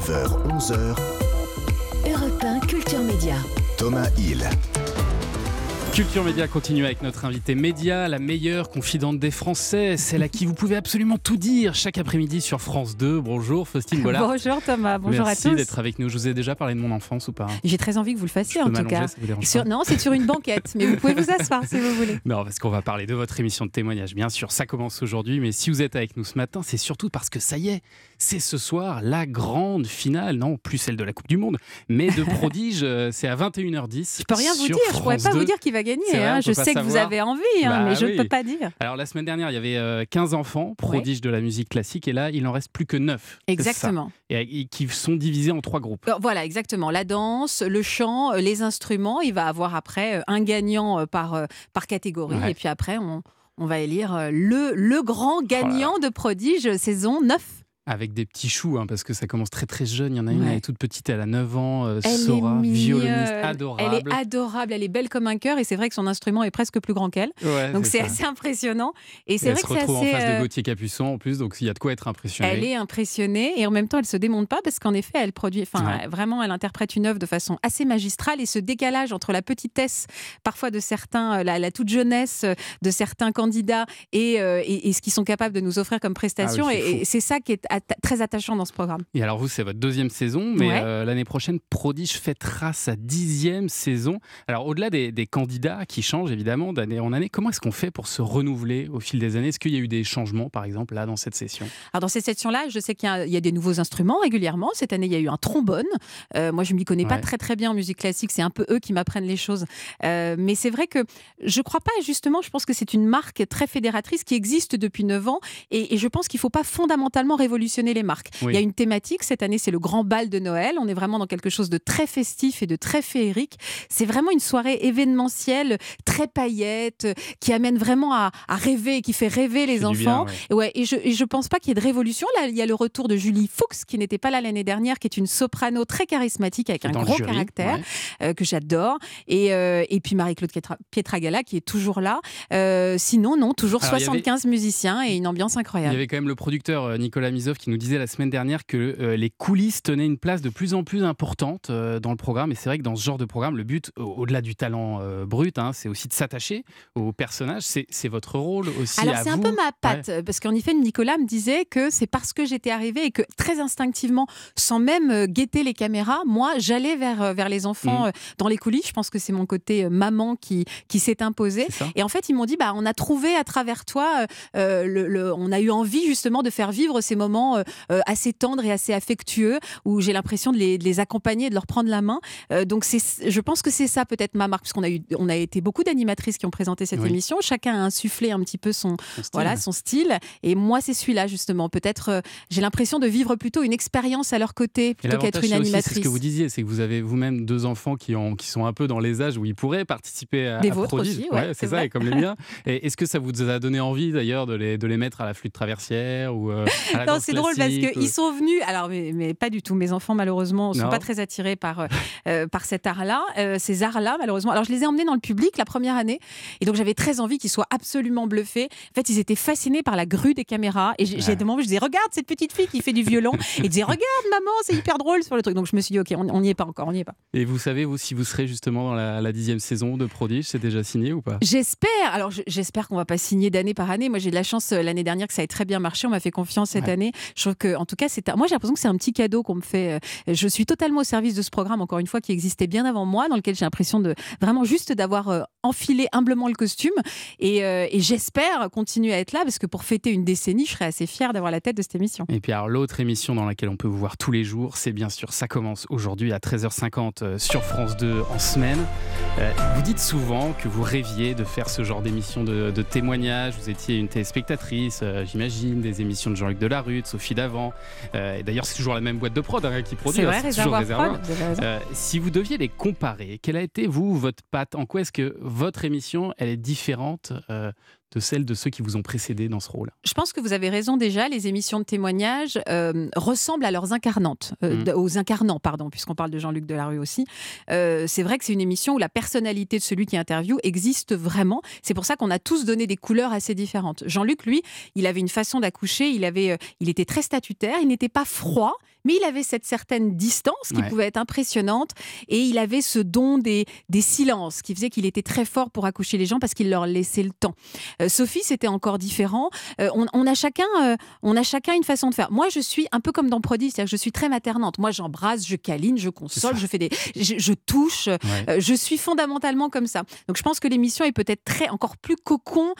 9h-11h, Europe 1 Culture Média. Thomas Hill. Culture Média continue avec notre invitée Média, la meilleure confidente des Français, celle à qui vous pouvez absolument tout dire chaque après-midi sur France 2. Bonjour Faustine Bollard. Bonjour Thomas, bonjour à tous. Merci d'être avec nous. Je vous ai déjà parlé de mon enfance ou pas? J'ai très envie que vous le fassiez en tout cas. Non, c'est sur une banquette, mais vous pouvez vous asseoir si vous voulez. Non, parce qu'on va parler de votre émission de témoignage, bien sûr. Ça commence aujourd'hui, mais si vous êtes avec nous ce matin, c'est surtout parce que ça y est, c'est ce soir la grande finale, non plus celle de la Coupe du Monde, mais de Prodige, c'est à 21h10. Je peux rien vous dire, je ne pourrais pas vous dire qui va gagner. Vrai, hein. Je sais que vous avez envie, hein, mais je ne peux pas dire. Alors la semaine dernière, il y avait 15 enfants prodiges de la musique classique et là, il n'en reste plus que 9. Exactement. Et qui sont divisés en 3 groupes. Alors, voilà, exactement. La danse, le chant, les instruments. Il va avoir après un gagnant par catégorie et puis après, on va élire le grand gagnant de Prodige saison 9. Avec des petits choux, hein, parce que ça commence très très jeune. Il y en a une, elle est toute petite, elle a 9 ans, Sora, violoniste adorable. Elle est adorable, elle est belle comme un cœur et c'est vrai que son instrument est presque plus grand qu'elle. Ouais, donc c'est assez impressionnant. Et c'est vrai que c'est assez... Elle se retrouve en face de Gautier Capuçon en plus, donc il y a de quoi être impressionnée. Elle est impressionnée et en même temps elle ne se démonte pas parce qu'en effet elle produit, vraiment elle interprète une œuvre de façon assez magistrale et ce décalage entre la petitesse parfois de certains, la toute jeunesse de certains candidats et ce qu'ils sont capables de nous offrir comme prestation. Et c'est ça qui est très attachant dans ce programme. Et alors vous, c'est votre 2e saison, mais l'année prochaine, Prodige fêtera sa 10e saison. Alors au-delà des candidats qui changent évidemment d'année en année, comment est-ce qu'on fait pour se renouveler au fil des années? Est-ce qu'il y a eu des changements, par exemple, là dans cette session? Alors dans cette session-là, je sais qu'il y a des nouveaux instruments régulièrement. Cette année, il y a eu un trombone. Moi, je ne m'y connais pas très très bien en musique classique. C'est un peu eux qui m'apprennent les choses. Mais c'est vrai que je ne crois pas, justement, je pense que c'est une marque très fédératrice qui existe depuis 9 ans et je pense qu'il ne faut pas fondamentalement révolutionner les marques. Oui. Il y a une thématique, cette année c'est le grand bal de Noël, on est vraiment dans quelque chose de très festif et de très féerique. C'est vraiment une soirée événementielle, très paillettes, qui amène vraiment à rêver, qui fait rêver les enfants. Bien, et je pense pas qu'il y ait de révolution. Là, il y a le retour de Julie Fuchs, qui n'était pas là l'année dernière, qui est une soprano très charismatique, avec un gros caractère, que j'adore. Et puis Marie-Claude Pietragalla, qui est toujours là. Sinon, non, toujours 75 musiciens et une ambiance incroyable. Il y avait quand même le producteur Nicolas Mizor qui nous disait la semaine dernière que les coulisses tenaient une place de plus en plus importante dans le programme. Et c'est vrai que dans ce genre de programme, le but, au-delà du talent brut, hein, c'est aussi de s'attacher aux personnages. C'est votre rôle aussi. Alors c'est un peu ma patte, parce qu'en effet, Nicolas me disait que c'est parce que j'étais arrivée et que très instinctivement, sans même guetter les caméras, moi, j'allais vers les enfants dans les coulisses. Je pense que c'est mon côté maman qui s'est imposé. Et en fait, ils m'ont dit, on a trouvé à travers toi, on a eu envie justement de faire vivre ces moments assez tendres et assez affectueux où j'ai l'impression de les accompagner et de leur prendre la main. Donc je pense que c'est ça peut-être ma marque, parce qu'on a été beaucoup d'animatrices qui ont présenté cette émission, chacun a insufflé un petit peu son style et moi c'est celui-là justement, peut-être j'ai l'impression de vivre plutôt une expérience à leur côté plutôt qu'être une animatrice. Aussi, c'est ce que vous disiez, c'est que vous avez vous-même 2 enfants qui sont un peu dans les âges où ils pourraient participer à Prodige. Aussi, c'est ça, et comme les miens. Et est-ce que ça vous a donné envie d'ailleurs de les mettre à la flûte traversière ou à la danse? C'est drôle parce qu'ils sont venus, alors mais pas du tout, mes enfants malheureusement ne sont pas très attirés par cet art-là, ces arts-là malheureusement. Alors je les ai emmenés dans le public la première année et donc j'avais très envie qu'ils soient absolument bluffés. En fait ils étaient fascinés par la grue des caméras et j'ai demandé, je disais regarde cette petite fille qui fait du violon et ils disaient regarde maman c'est hyper drôle sur le truc. Donc je me suis dit ok on n'y est pas encore, on n'y est pas. Et vous savez si vous serez justement dans la 10e saison de Prodige, c'est déjà signé ou pas? J'espère, alors j'espère qu'on ne va pas signer d'année par année, moi j'ai de la chance l'année dernière que ça ait très bien marché, on m'a fait confiance cette année. Je trouve que, en tout cas, moi j'ai l'impression que c'est un petit cadeau qu'on me fait. Je suis totalement au service de ce programme, encore une fois, qui existait bien avant moi, dans lequel j'ai l'impression de vraiment juste d'avoir enfilé humblement le costume. Et j'espère continuer à être là, parce que pour fêter une décennie, je serais assez fière d'avoir la tête de cette émission. Et puis alors, l'autre émission dans laquelle on peut vous voir tous les jours, c'est bien sûr, ça commence aujourd'hui à 13h50 sur France 2 en semaine. Vous dites souvent que vous rêviez de faire ce genre d'émission de témoignages. Vous étiez une téléspectatrice, j'imagine, des émissions de Jean-Luc Delarue, Sophie Davant. Et d'ailleurs, c'est toujours la même boîte de prod qui produit. C'est vrai, Réservoir Prod. Si vous deviez les comparer, quelle a été, vous, votre patte? En quoi est-ce que votre émission, elle est différente de celle de ceux qui vous ont précédé dans ce rôle? Je pense que vous avez raison déjà, les émissions de témoignages ressemblent à leurs incarnantes, aux incarnants, pardon, puisqu'on parle de Jean-Luc Delarue aussi. C'est vrai que c'est une émission où la personnalité de celui qui interviewe existe vraiment. C'est pour ça qu'on a tous donné des couleurs assez différentes. Jean-Luc, lui, il avait une façon d'accoucher, il était très statutaire, il n'était pas froid, mais il avait cette certaine distance qui pouvait être impressionnante, et il avait ce don des silences qui faisait qu'il était très fort pour accoucher les gens parce qu'il leur laissait le temps. Sophie, c'était encore différent. On a chacun une façon de faire. Moi, je suis un peu comme dans Prodige, c'est-à-dire que je suis très maternante. Moi, j'embrasse, je câline, je console, je touche. Je suis fondamentalement comme ça. Donc, je pense que l'émission est peut-être encore plus cocon.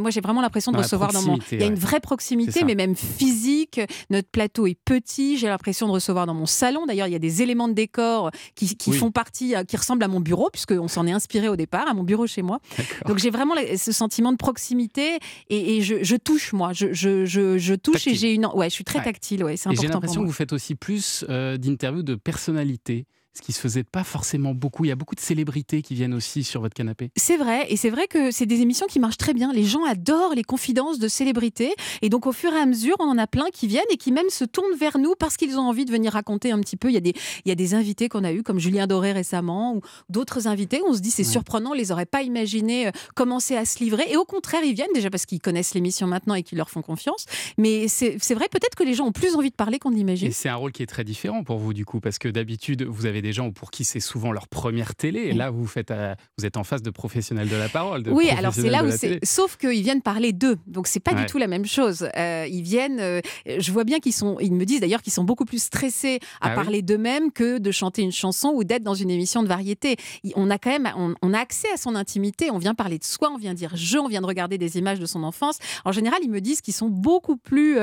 Moi, j'ai vraiment l'impression de recevoir dans mon... Il y a une vraie proximité, mais même physique. Notre plateau est petit. J'ai l'impression de recevoir dans mon salon. D'ailleurs, il y a des éléments de décor qui font partie, qui ressemblent à mon bureau, puisqu'on s'en est inspiré au départ, à mon bureau chez moi. D'accord. Donc, j'ai vraiment ce sentiment de proximité et je touche, moi. Je touche tactile. Et j'ai une... Ouais, je suis très tactile, c'est important. Et j'ai l'impression que vous faites aussi plus d'interviews de personnalités. Ce qui ne se faisait pas forcément beaucoup. Il y a beaucoup de célébrités qui viennent aussi sur votre canapé. C'est vrai, et c'est vrai que c'est des émissions qui marchent très bien. Les gens adorent les confidences de célébrités. Et donc, au fur et à mesure, on en a plein qui viennent et qui même se tournent vers nous parce qu'ils ont envie de venir raconter un petit peu. Il y a des invités qu'on a eus, comme Julien Doré récemment, ou d'autres invités. On se dit, c'est surprenant, on ne les aurait pas imaginés commencer à se livrer. Et au contraire, ils viennent déjà parce qu'ils connaissent l'émission maintenant et qu'ils leur font confiance. Mais c'est vrai, peut-être que les gens ont plus envie de parler qu'on l'imagine. Et c'est un rôle qui est très différent pour vous, du coup, parce que d'habitude, vous avez des gens pour qui c'est souvent leur première télé. Et là, vous êtes en face de professionnels de la parole. Oui, alors c'est là où c'est... Sauf qu'ils viennent parler d'eux. Donc, c'est pas du tout la même chose. Ils viennent... je vois bien Ils me disent d'ailleurs qu'ils sont beaucoup plus stressés à parler d'eux-mêmes que de chanter une chanson ou d'être dans une émission de variété. On a accès à son intimité. On vient parler de soi, on vient dire on vient de regarder des images de son enfance. En général, ils me disent qu'ils sont beaucoup plus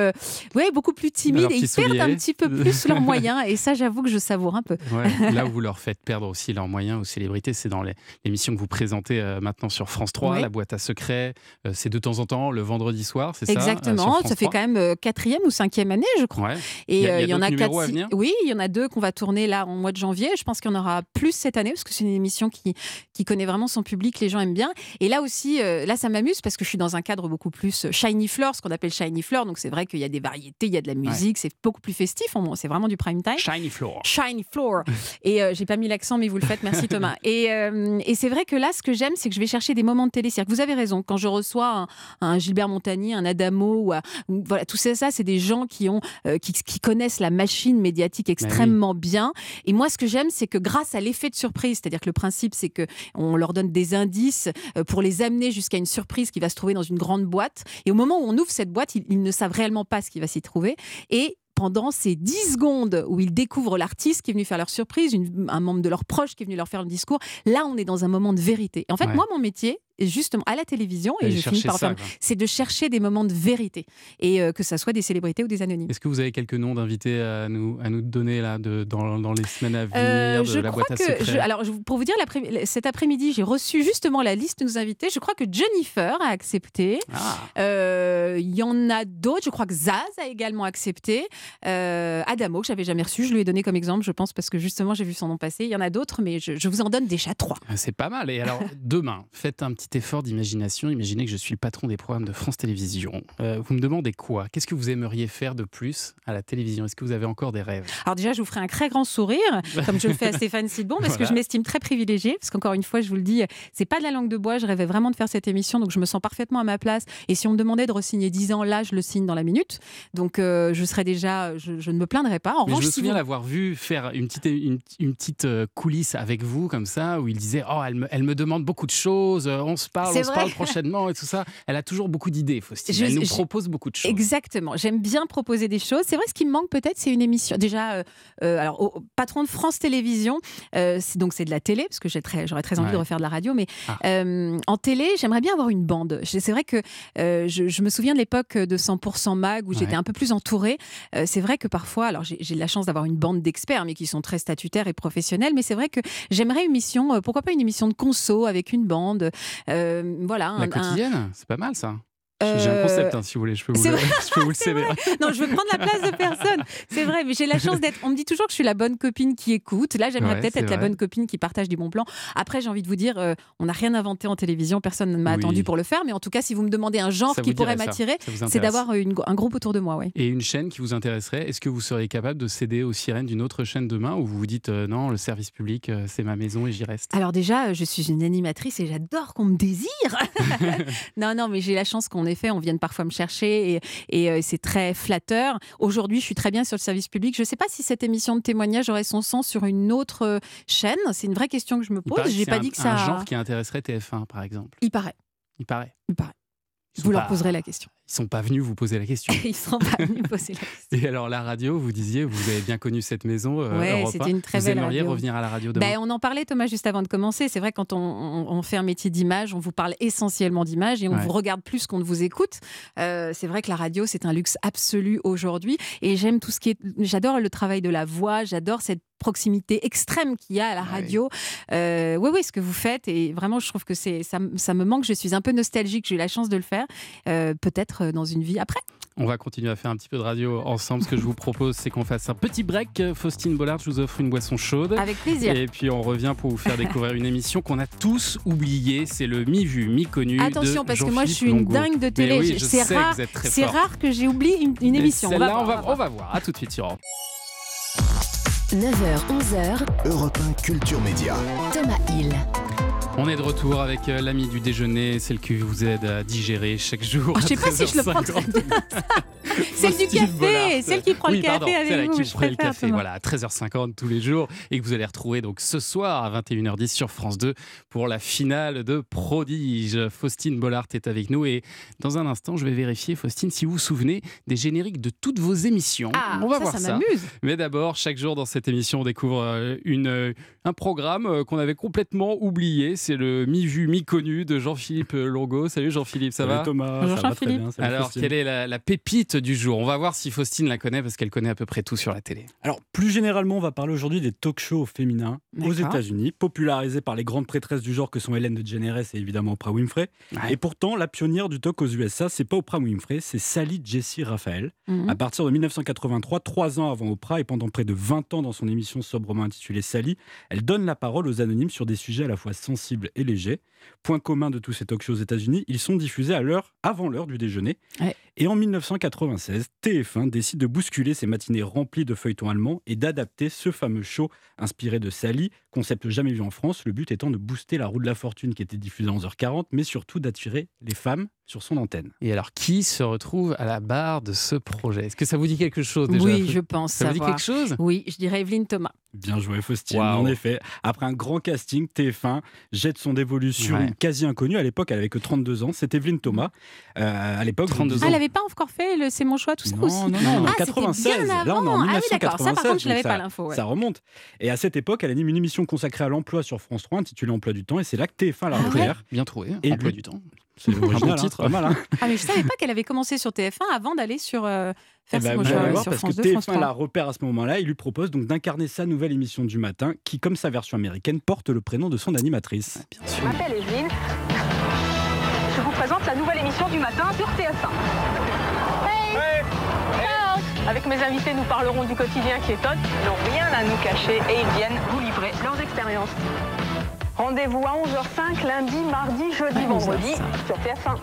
timides et ils perdent un petit peu plus leurs moyens. Et ça, j'avoue que je savoure un peu. Ouais. Là où vous leur faites perdre aussi leurs moyens aux célébrités, c'est dans l'émission que vous présentez maintenant sur France 3, La boîte à secrets, c'est de temps en temps le vendredi soir, c'est ça ? Exactement, ça fait quand même 4e ou 5e année, je crois. Ouais. Et il y en a 4 à venir. Oui, il y en a 2 qu'on va tourner là en mois de janvier. Je pense qu'il y en aura plus cette année parce que c'est une émission qui connaît vraiment son public, les gens aiment bien. Et là aussi, ça m'amuse parce que je suis dans un cadre beaucoup plus shiny floor, ce qu'on appelle shiny floor. Donc c'est vrai qu'il y a des variétés, il y a de la musique, c'est beaucoup plus festif. C'est vraiment du prime time. Shiny floor. Shiny floor. Et j'ai pas mis l'accent, mais vous le faites, merci Thomas. Et c'est vrai que là, ce que j'aime, c'est que je vais chercher des moments de télé. C'est-à-dire que vous avez raison, quand je reçois un Gilbert Montagny, un Adamo, voilà, tout ça, c'est des gens qui connaissent la machine médiatique extrêmement bien. Et moi, ce que j'aime, c'est que grâce à l'effet de surprise, c'est-à-dire que le principe, c'est qu'on leur donne des indices pour les amener jusqu'à une surprise qui va se trouver dans une grande boîte. Et au moment où on ouvre cette boîte, ils ne savent réellement pas ce qui va s'y trouver. Et pendant ces 10 secondes où ils découvrent l'artiste qui est venu faire leur surprise, un membre de leurs proches qui est venu leur faire le discours, là, on est dans un moment de vérité. Et en fait, moi, mon métier, justement, à la télévision, et je finis par ça, c'est de chercher des moments de vérité, et que ça soit des célébrités ou des anonymes. Est-ce que vous avez quelques noms d'invités à nous donner là, dans les semaines à venir, de la boîte à secrets ? Alors, pour vous dire, cet après-midi, j'ai reçu justement la liste de nos invités. Je crois que Jennifer a accepté. Il y en a d'autres. Je crois que Zaz a également accepté. Adamo, que j'avais jamais reçu, je lui ai donné comme exemple, je pense, parce que justement j'ai vu son nom passer. Il y en a d'autres, mais je vous en donne déjà 3. C'est pas mal. Et alors demain, faites un petit effort d'imagination. Imaginez que je suis le patron des programmes de France Télévisions. Vous me demandez quoi ? Qu'est-ce que vous aimeriez faire de plus à la télévision ? Est-ce que vous avez encore des rêves ? Alors déjà, je vous ferai un très grand sourire, comme je le fais à Stéphane Sidbon, parce que je m'estime très privilégiée, parce qu'encore une fois, je vous le dis, c'est pas de la langue de bois. Je rêvais vraiment de faire cette émission, donc je me sens parfaitement à ma place. Et si on me demandait de re-signer 10 ans, là, je le signe dans la minute. Donc je serais déjà... Je ne me plaindrai pas. Mais je me souviens l'avoir vu faire une petite coulisse avec vous, comme ça, où il disait « Oh, elle me demande beaucoup de choses, on se parle prochainement et tout ça. » Elle a toujours beaucoup d'idées, Faustine. Elle nous propose beaucoup de choses. Exactement. J'aime bien proposer des choses. C'est vrai, ce qui me manque peut-être, c'est une émission. Déjà, alors, au patron de France Télévisions, donc c'est de la télé, parce que j'aurais très envie de refaire de la radio, mais en télé, j'aimerais bien avoir une bande. C'est vrai que je me souviens de l'époque de 100% Mag, où j'étais un peu plus entourée. C'est vrai que parfois, alors j'ai de la chance d'avoir une bande d'experts, mais qui sont très statutaires et professionnels, mais c'est vrai que j'aimerais une émission, pourquoi pas une émission de conso avec une bande, voilà. La quotidienne, c'est pas mal ça. J'ai un concept, si vous voulez, je peux vous le céder. Non, je veux prendre la place de personne. C'est vrai, mais j'ai la chance d'être... On me dit toujours que je suis la bonne copine qui écoute. Là, j'aimerais peut-être être la bonne copine qui partage du bon plan. Après, j'ai envie de vous dire, on n'a rien inventé en télévision, personne ne m'a attendu pour le faire, mais en tout cas, si vous me demandez un genre qui pourrait m'attirer, c'est d'avoir un groupe autour de moi. Ouais. Et une chaîne qui vous intéresserait, est-ce que vous seriez capable de céder aux sirènes d'une autre chaîne demain, ou vous vous dites, non, le service public, c'est ma maison et j'y reste ? Alors déjà, je suis une animatrice et j'adore qu'on me désire. Non, mais j'ai la chance qu'on effet, on vient parfois me chercher et c'est très flatteur. Aujourd'hui, je suis très bien sur le service public. Je ne sais pas si cette émission de témoignage aurait son sens sur une autre chaîne. C'est une vraie question que je me pose. J'ai pas dit que ça. Un genre qui intéresserait TF1, par exemple. Il paraît. Vous leur poserez la question. Ils ne sont pas venus vous poser la question. Ils ne sont pas venus poser la question. Et alors, la radio, vous disiez, vous avez bien connu cette maison, Europe 1. Oui, c'était une très belle radio. Vous aimeriez revenir à la radio demain ? On en parlait, Thomas, juste avant de commencer. C'est vrai, quand on fait un métier d'image, on vous parle essentiellement d'image et on vous regarde plus qu'on ne vous écoute. C'est vrai que la radio, c'est un luxe absolu aujourd'hui. Et j'aime tout ce qui est... J'adore le travail de la voix, j'adore cette proximité extrême qu'il y a à la radio. Oui, ce que vous faites, et vraiment, je trouve que ça me manque. Je suis un peu nostalgique, j'ai eu la chance de le faire. Peut-être dans une vie après. On va continuer à faire un petit peu de radio ensemble. Ce que je vous propose, c'est qu'on fasse un petit break. Faustine Bollard, je vous offre une boisson chaude. Avec plaisir. Et puis on revient pour vous faire découvrir une émission qu'on a tous oubliée. C'est le mi-vu, mi-connu. Attention, parce que moi, je suis une dingue de télé. Oui, c'est rare que j'ai oublié une émission. Celle-là, on va voir. À tout de suite sur Europe. 9h, 11h. Europe 1 Culture Média. Thomas Hill. On est de retour avec l'ami du déjeuner, celle qui vous aide à digérer chaque jour. Je ne sais pas si je le prends très bien. Celle du café, celle qui prend le café avec vous. Voilà, à 13h50 tous les jours et que vous allez retrouver donc ce soir à 21h10 sur France 2 pour la finale de Prodige. Faustine Bollard est avec nous et dans un instant, je vais vérifier, Faustine, si vous vous souvenez des génériques de toutes vos émissions. Ah, on va voir ça. Ça m'amuse. Mais d'abord, chaque jour dans cette émission, on découvre un programme qu'on avait complètement oublié. C'est le mi-vu, mi-connu de Jean-Philippe Longo. Salut Jean-Philippe, ça va ? Thomas, bonjour Jean-Philippe. Alors, quelle est la pépite du jour ? On va voir si Faustine la connaît parce qu'elle connaît à peu près tout sur la télé. Alors, plus généralement, on va parler aujourd'hui des talk-shows féminins aux États-Unis, popularisés par les grandes prêtresses du genre que sont Ellen DeGeneres et évidemment Oprah Winfrey. Ouais. Et pourtant, la pionnière du talk aux USA, c'est pas Oprah Winfrey, c'est Sally Jessie Raphael. À partir de 1983, 3 ans avant Oprah et pendant près de 20 ans dans son émission sobrement intitulée Sally, elle donne la parole aux anonymes sur des sujets à la fois sensibles et léger. Point commun de tous ces talk-shows aux États-Unis, ils sont diffusés à l'heure avant l'heure du déjeuner. Ouais. Et en 1996, TF1 décide de bousculer ces matinées remplies de feuilletons allemands et d'adapter ce fameux show inspiré de Sally, concept jamais vu en France, le but étant de booster la roue de la fortune qui était diffusée à 11h40, mais surtout d'attirer les femmes sur son antenne. Et alors, qui se retrouve à la barre de ce projet ? Est-ce que ça vous dit quelque chose déjà ? Oui, je pense savoir. Ça vous dit quelque chose ? Oui, je dirais Evelyne Thomas. Bien joué, Faustine. En effet, après un grand casting, TF1 jette son dévolu sur une quasi inconnue. À l'époque, elle avait que 32 ans. C'était Evelyne Thomas. À l'époque, 32 ans. Elle n'avait pas encore fait le C'est mon choix, tout ça aussi. Non, 96. Là, on est en 1996. Ah oui, d'accord. Ça, par contre, je n'avais pas l'info. Ouais. Ça remonte. Et à cette époque, elle anime une émission consacrée à l'emploi sur France 3, intitulée Emploi du temps. Et c'est là que TF1 la repère. Bien trouvé. Et Emploi du temps. C'est l'original, titre. Pas mal, hein. Ah, mais je savais pas qu'elle avait commencé sur TF1 avant d'aller sur sur France 2, France 3. TF1 la repère à ce moment-là. Il lui propose donc d'incarner sa nouvelle émission du matin, qui, comme sa version américaine, porte le prénom de son animatrice. Bien sûr. Je m'appelle Evelyne. Je vous présente la nouvelle émission du matin sur TF1. Avec mes invités, nous parlerons du quotidien qui étonne. Ils n'ont rien à nous cacher et ils viennent vous livrer leurs expériences. Rendez-vous à 11h05, lundi, mardi, jeudi, vendredi, sur TF1.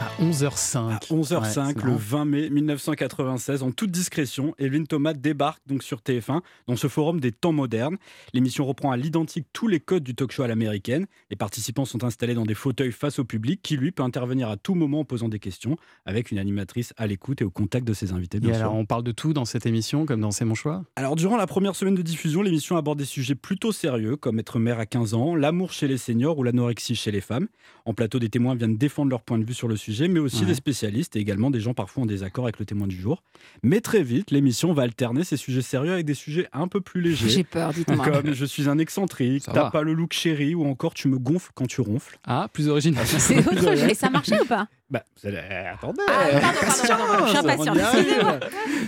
À 11h05. À 11h05, le 20 mai 1996, en toute discrétion, Evelyne Thomas débarque donc sur TF1 dans ce forum des temps modernes. L'émission reprend à l'identique tous les codes du talk-show à l'américaine. Les participants sont installés dans des fauteuils face au public qui, lui, peut intervenir à tout moment en posant des questions avec une animatrice à l'écoute et au contact de ses invités. Et alors, on parle de tout dans cette émission, comme dans C'est mon choix ? Alors, durant la première semaine de diffusion, l'émission aborde des sujets plutôt sérieux, comme être mère à 15 ans, l'amour chez les seniors ou l'anorexie chez les femmes. En plateau, des témoins viennent défendre leur point de vue sur le sujet, mais aussi des spécialistes et également des gens parfois en désaccord avec le témoin du jour. Mais très vite, l'émission va alterner ces sujets sérieux avec des sujets un peu plus légers. J'ai peur, dites-moi. Comme Je suis un excentrique, T'as pas le look chéri ou encore Tu me gonfles quand tu ronfles. Ah, plus original. C'est autre chose. Et ça marchait ou pas ? Attendez. Pardon, je suis impatiente.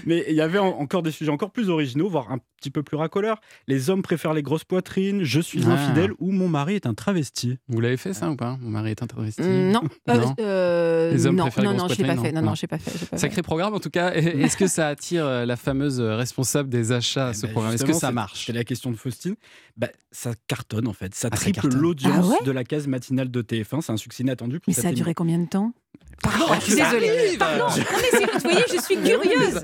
Mais il y avait encore des sujets encore plus originaux, voire un petit peu plus racoleurs. Les hommes préfèrent les grosses poitrines, Je suis infidèle ou Mon mari est un travesti. Vous l'avez fait ça ou pas ? Mon mari est un travesti. Les hommes préfèrent les grosses poitrines. Non, je l'ai pas fait. Sacré programme en tout cas. Est-ce que ça attire la fameuse responsable des achats à ce programme ? Est-ce que ça marche ? C'est la question de Faustine. Ça cartonne en fait. Ça triple l'audience de la case matinale de TF1. C'est un succès inattendu. Mais ça a duré combien de temps ? Pardon, je suis désolée. Vous voyez, je suis suis curieuse.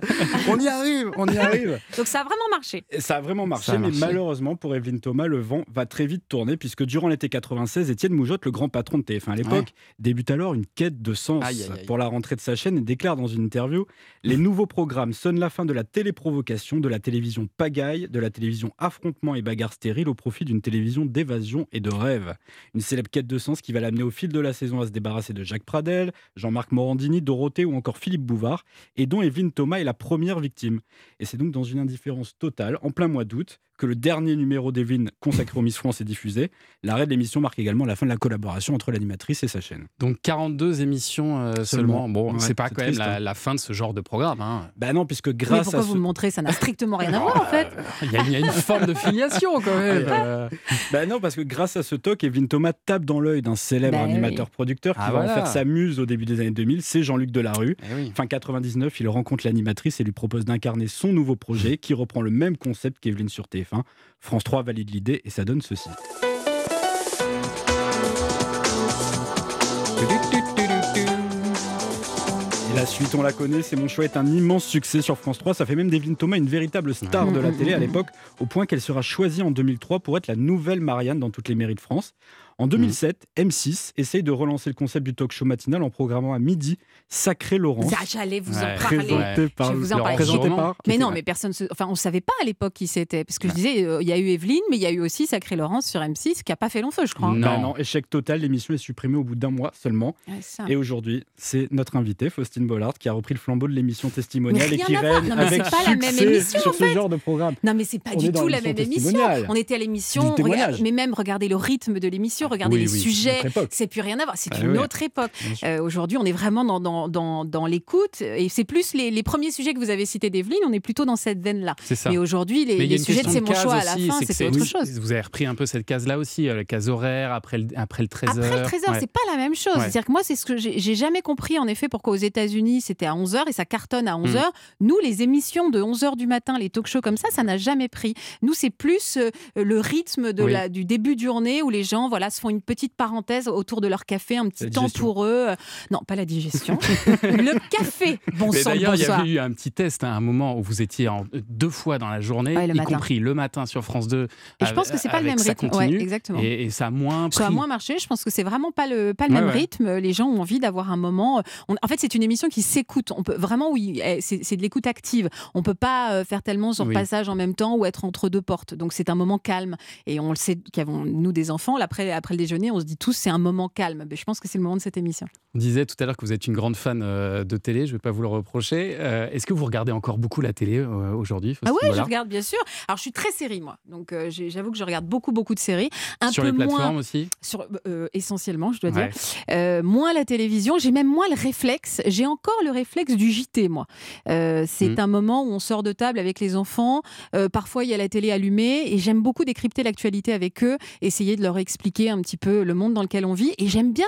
On y arrive. Donc ça a vraiment marché. Ça a marché. Malheureusement pour Evelyne Thomas, le vent va très vite tourner puisque durant l'été 96, Étienne Mougeotte, le grand patron de TF1 à l'époque, débute alors une quête de sens pour la rentrée de sa chaîne et déclare dans une interview: les nouveaux programmes sonnent la fin de la téléprovocation, de la télévision pagaille, de la télévision affrontement et bagarre stérile au profit d'une télévision d'évasion et de rêve. Une célèbre quête de sens qui va l'amener au fil de la saison à se débarrasser de Jacques Pradel, Jean-Marc Morandini, Dorothée ou encore Philippe Bouvard, et dont Evelyne Thomas est la première victime. Et c'est donc dans une indifférence totale, en plein mois d'août, que le dernier numéro d'Evelyne consacré aux Miss France est diffusé. L'arrêt de l'émission marque également la fin de la collaboration entre l'animatrice et sa chaîne. Donc 42 émissions seulement. Bon, ouais, c'est pas quand triste, même la fin de ce genre de programme. Hein. Bah non, puisque grâce pourquoi à vous me montrez, ça n'a strictement rien à voir en fait. Il y a une forme de filiation quand même. Bah non, parce que grâce à ce toc, Evelyne Thomas tape dans l'œil d'un célèbre animateur-producteur qui va en faire sa muse au début des années 2000, c'est Jean-Luc Delarue. Fin 99, il rencontre l'animatrice et lui propose d'incarner son nouveau projet qui reprend le même concept qu'Evelyne sur TF1. France 3 valide l'idée et ça donne ceci. La suite, on la connaît, c'est Mon choix est un immense succès sur France 3. Ça fait même d'Evelyne Thomas une véritable star de la télé à l'époque, au point qu'elle sera choisie en 2003 pour être la nouvelle Marianne dans toutes les mairies de France. En 2007, M6 essaye de relancer le concept du talk show matinal en programmant à midi Sacré Laurence. J'allais vous en parler. Présenté par... Mais non, mais personne... Enfin, on ne savait pas à l'époque qui c'était. Parce que je disais, il y a eu Evelyne, mais il y a eu aussi Sacré Laurence sur M6 qui n'a pas fait long feu, je crois. Non, échec total. L'émission est supprimée au bout d'un mois seulement. Et aujourd'hui, c'est notre invitée, Faustine Bollard, qui a repris le flambeau de l'émission testimoniale et qui règne avec succès sur ce genre de programme. Non mais c'est pas du tout la même émission. On était à l'émission, mais même regardez le rythme de l'émission, regardez les sujets, c'est plus rien à voir, c'est une autre époque. Aujourd'hui, on est vraiment dans l'écoute et c'est plus les premiers sujets que vous avez cités d'Evelyne, on est plutôt dans cette veine-là. Mais aujourd'hui, les sujets de C'est mon choix à la fin, c'est autre chose. Vous avez repris un peu cette case-là aussi, la case horaire, après le 13h. Après le 13h, c'est pas la même chose. C'est-à-dire que moi, c'est ce que j'ai jamais compris en effet pourquoi aux États-Unis, c'était à 11h et ça cartonne à 11h. Nous, les émissions de 11h du matin, les talk shows comme ça n'a jamais pris. Nous, c'est plus le rythme de du début de journée où les gens se font une petite parenthèse autour de leur café, un petit temps pour eux. Non, pas la digestion. Le café, d'ailleurs, il y avait eu un petit test à un moment où vous étiez deux fois dans la journée, y compris le matin sur France 2. Et je pense que c'est pas le même rythme. Exactement. Et ça a moins pris. Ça a moins marché. Je pense que c'est vraiment pas le même rythme. Les gens ont envie d'avoir un moment. En fait, c'est une émission qui s'écoute. On peut vraiment, c'est de l'écoute active. On peut pas faire tellement sur passage en même temps ou être entre deux portes. Donc c'est un moment calme. Et on le sait, qu'avons nous des enfants, après le déjeuner, on se dit tous c'est un moment calme. Mais je pense que c'est le moment de cette émission. On disait tout à l'heure que vous êtes une grande fan de télé. Je ne vais pas vous le reprocher. Est-ce que vous regardez encore beaucoup la télé aujourd'hui, Faustine? Ah oui, je regarde bien sûr. Alors je suis très série moi. Donc j'avoue que je regarde beaucoup de séries. Sur les plateformes moins, aussi. Essentiellement, je dois dire. Moins la télévision. J'ai même moins le réflexe. J'ai encore le réflexe du JT, moi. C'est un moment où on sort de table avec les enfants. Parfois, il y a la télé allumée et j'aime beaucoup décrypter l'actualité avec eux, essayer de leur expliquer un petit peu le monde dans lequel on vit. Et j'aime bien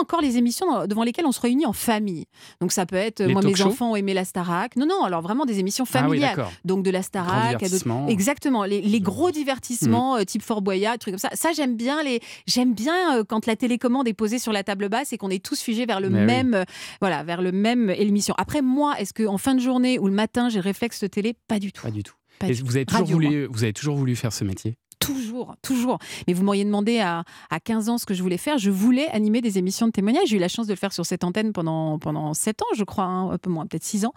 encore les émissions devant lesquelles on se réunit en famille. Donc, ça peut être... moi, mes enfants ont aimé la Starac. Non, alors vraiment des émissions familiales. Donc, de la Starac à d'autres... Exactement. Les gros divertissements type Fort Boyard, trucs comme ça. Ça, j'aime bien. J'aime bien quand la télécommande est posée sur la table basse et qu'on est tous figés vers le même... Voilà, vers le même émission. Après, moi, est-ce qu'en fin de journée ou le matin, j'ai réflexe de télé? Pas du tout. Pas du tout. Pas du tout. Vous avez toujours voulu faire ce métier? Toujours. Mais vous m'auriez demandé à 15 ans ce que je voulais faire. Je voulais animer des émissions de témoignages. J'ai eu la chance de le faire sur cette antenne pendant 7 ans, je crois, un peu moins, peut-être 6 ans.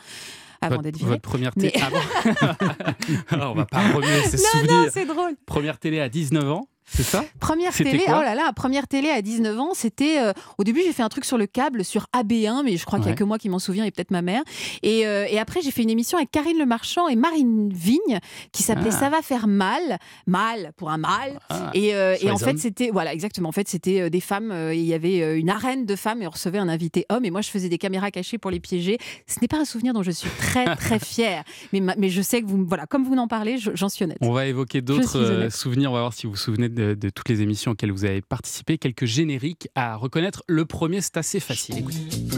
Avant d'être virée. Votre première télé. Mais... Alors, on va pas remuer ces souvenirs. Non, c'est drôle. Première télé à 19 ans. C'est ça ? Première télé à 19 ans, c'était... au début, j'ai fait un truc sur le câble, sur AB1, mais je crois qu'il n'y a que moi qui m'en souviens, et peut-être ma mère. Et après, j'ai fait une émission avec Karine Lemarchand et Marine Vigne, qui s'appelait Ça va faire mal. Mal, pour un mal. Et en fait, c'était... Voilà, exactement. En fait, c'était des femmes. Il y avait une arène de femmes et on recevait un invité homme. Et moi, je faisais des caméras cachées pour les piéger. Ce n'est pas un souvenir dont je suis très, très fière. Mais je sais que vous... Voilà, comme vous n'en parlez, j'en suis honnête. On va évoquer d'autres souvenirs. On va voir si vous vous souvenez de toutes les émissions auxquelles vous avez participé. Quelques génériques à reconnaître. Le premier, c'est assez facile. Écoutez.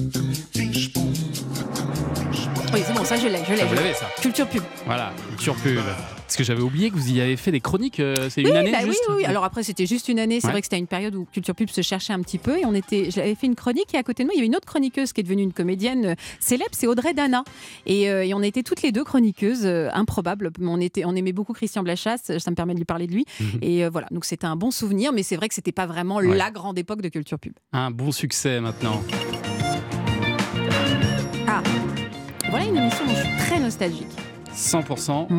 Oui, oui, c'est bon, ça je l'ai. Je l'ai. Vous l'avez, ça. Culture Pub. Voilà, Culture Pub. Parce que j'avais oublié que vous y avez fait des chroniques, c'est une année juste. Oui, alors après c'était juste une année, c'est vrai que c'était une période où Culture Pub se cherchait un petit peu et on était, j'avais fait une chronique et à côté de nous il y avait une autre chroniqueuse qui est devenue une comédienne célèbre, c'est Audrey Dana et on était toutes les deux chroniqueuses improbables, on aimait beaucoup Christian Blachasse, ça me permet de lui parler de lui et voilà, donc c'était un bon souvenir mais c'est vrai que c'était pas vraiment la grande époque de Culture Pub. Un bon succès maintenant. Ah, voilà une émission dont je suis très nostalgique. 100%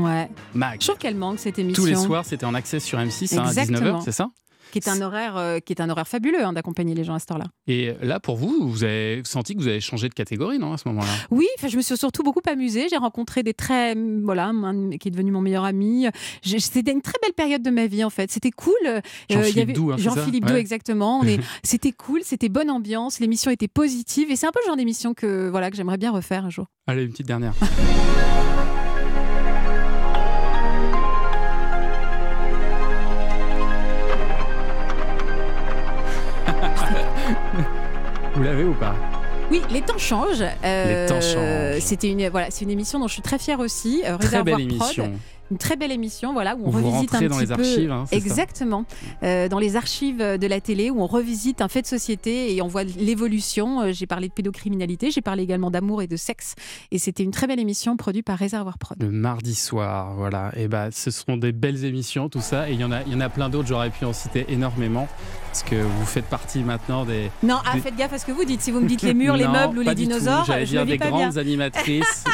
Mag. Je trouve qu'elle manque cette émission. Tous les soirs, c'était en accès sur M6 à 19h, c'est ça ? Qui est un horaire fabuleux hein, d'accompagner les gens à cette heure-là. Et là, pour vous, vous avez senti que vous avez changé de catégorie, non, à ce moment-là ? Oui, je me suis surtout beaucoup amusée. J'ai rencontré des très... Voilà, qui est devenu mon meilleur ami. C'était une très belle période de ma vie, en fait. C'était cool. Jean-Philippe Doux, exactement. C'était cool, c'était bonne ambiance, l'émission était positive. Et c'est un peu le genre d'émission que j'aimerais bien refaire un jour. Allez, une petite dernière. Vous l'avez ou pas ? Oui, les temps changent. C'est une émission dont je suis très fière aussi. Réservoir Prod. Une très belle émission, voilà, où on revisite un petit peu. Vous rentrez dans les archives, hein, c'est exactement. Dans les archives de la télé, où on revisite un fait de société et on voit l'évolution. J'ai parlé de pédocriminalité, j'ai parlé également d'amour et de sexe. Et c'était une très belle émission produite par Réservoir Prod. Le mardi soir, voilà. Et ce seront des belles émissions, tout ça. Et il y en a plein d'autres. J'aurais pu en citer énormément. Parce que vous faites partie maintenant des... Non, faites gaffe à ce que vous dites. Si vous me dites les murs, les meubles ou les dinosaures, je ne le vis pas bien. J'allais dire des grandes animatrices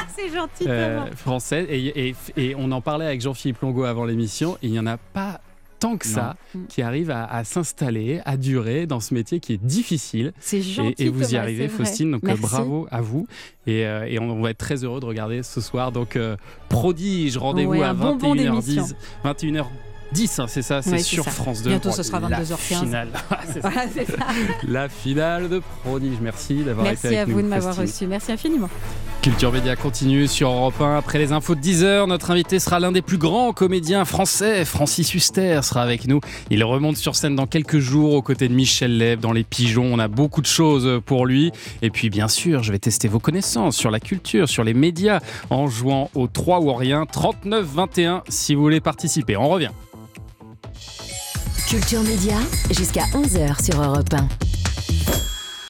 françaises. Et on en parlait avec Jean-Philippe Longo avant l'émission. Il n'y en a pas tant que ça qui arrive à s'installer, à durer dans ce métier qui est difficile. C'est gentil. Et vous y arrivez, Faustine. Donc bravo à vous. Et on va être très heureux de regarder ce soir. Donc Prodige, rendez-vous à 21h10. 21h10, hein, c'est ça, c'est sur ça. France 2. Bientôt, ce sera 22h15. Finale. C'est ça. La finale de Prodige. Merci d'avoir été avec nous. Merci à vous de m'avoir reçu. Merci infiniment. Culture Média continue sur Europe 1. Après les infos de 10h, notre invité sera l'un des plus grands comédiens français. Francis Huster sera avec nous. Il remonte sur scène dans quelques jours aux côtés de Michel Leb dans Les Pigeons. On a beaucoup de choses pour lui. Et puis, bien sûr, je vais tester vos connaissances sur la culture, sur les médias, en jouant au 3 ou rien. 39-21 si vous voulez participer. On revient. Culture Média, jusqu'à 11h sur Europe 1.